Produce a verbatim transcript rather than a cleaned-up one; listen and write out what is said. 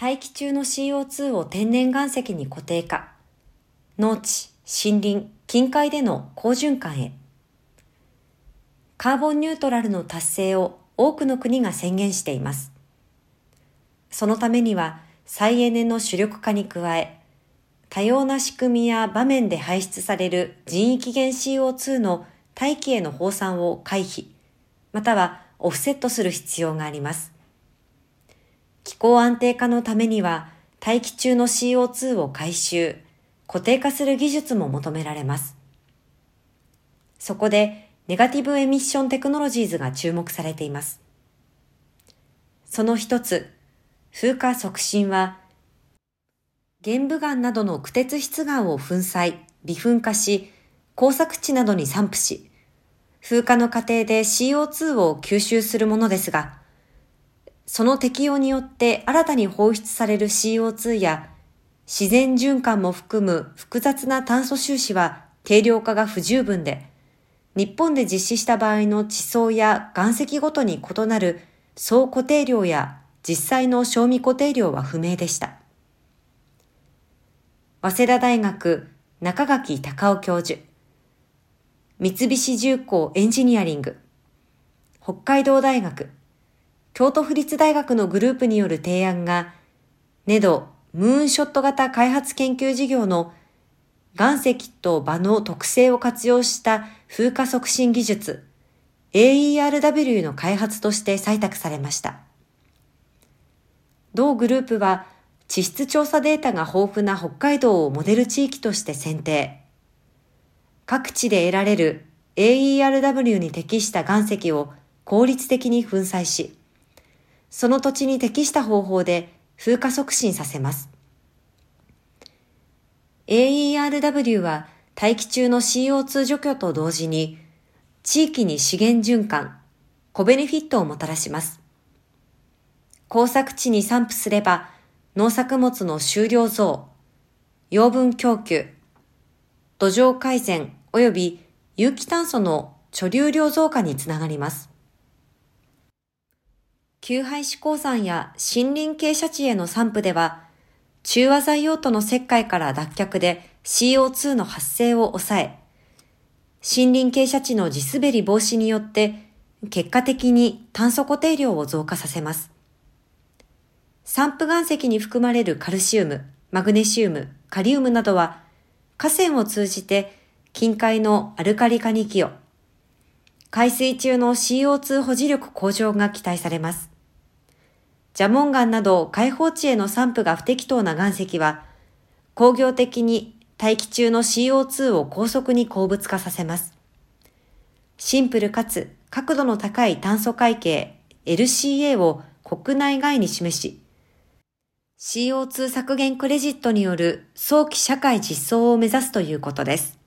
大気中の シーオーツー を天然岩石に固定化、農地、森林、近海での好循環へ。カーボンニュートラルの達成を多くの国が宣言しています。そのためには再エネの主力化に加え、多様な仕組みや場面で排出される人為起源 シーオーツー の大気への放散を回避、またはオフセットする必要があります。気候安定化のためには大気中の シーオーツー を回収、固定化する技術も求められます。そこでネガティブエミッションテクノロジーズが注目されています。その一つ、風化促進は、玄武岩などの苦鉄質岩を粉砕、微噴化し、耕作地などに散布し、風化の過程で シーオーツー を吸収するものですが、その適用によって新たに放出される シーオーツー や自然循環も含む複雑な炭素収支は定量化が不十分で、日本で実施した場合の地層や岩石ごとに異なる総固定量や実際の賞味固定量は不明でした。早稲田大学中垣隆夫教授、三菱重工エンジニアリング、北海道大学、京都府立大学のグループによる提案が、ネドムーンショット型開発研究事業の岩石と場の特性を活用した風化促進技術 エーイーアールダブリュー の開発として採択されました。同グループは地質調査データが豊富な北海道をモデル地域として選定。各地で得られる エーイーアールダブリュー に適した岩石を効率的に粉砕し、その土地に適した方法で風化促進させます。エーイーアールダブリュー は大気中の シーオーツー 除去と同時に、地域に資源循環、コベネフィットをもたらします。耕作地に散布すれば、農作物の収量増、養分供給、土壌改善及び有機炭素の貯留量増加につながります。旧廃止鉱山や森林傾斜地への散布では、中和剤用途の石灰から脱却で シーオーツー の発生を抑え、森林傾斜地の地滑り防止によって、結果的に炭素固定量を増加させます。散布岩石に含まれるカルシウム、マグネシウム、カリウムなどは、河川を通じて近海のアルカリ化に寄与、海水中の シーオーツー 保持力向上が期待されます。蛇紋岩など開放地への散布が不適当な岩石は、工業的に大気中の シーオーツー を高速に鉱物化させます。シンプルかつ角度の高い炭素会計 エルシーエー を国内外に示し、シーオーツー 削減クレジットによる早期社会実装を目指すということです。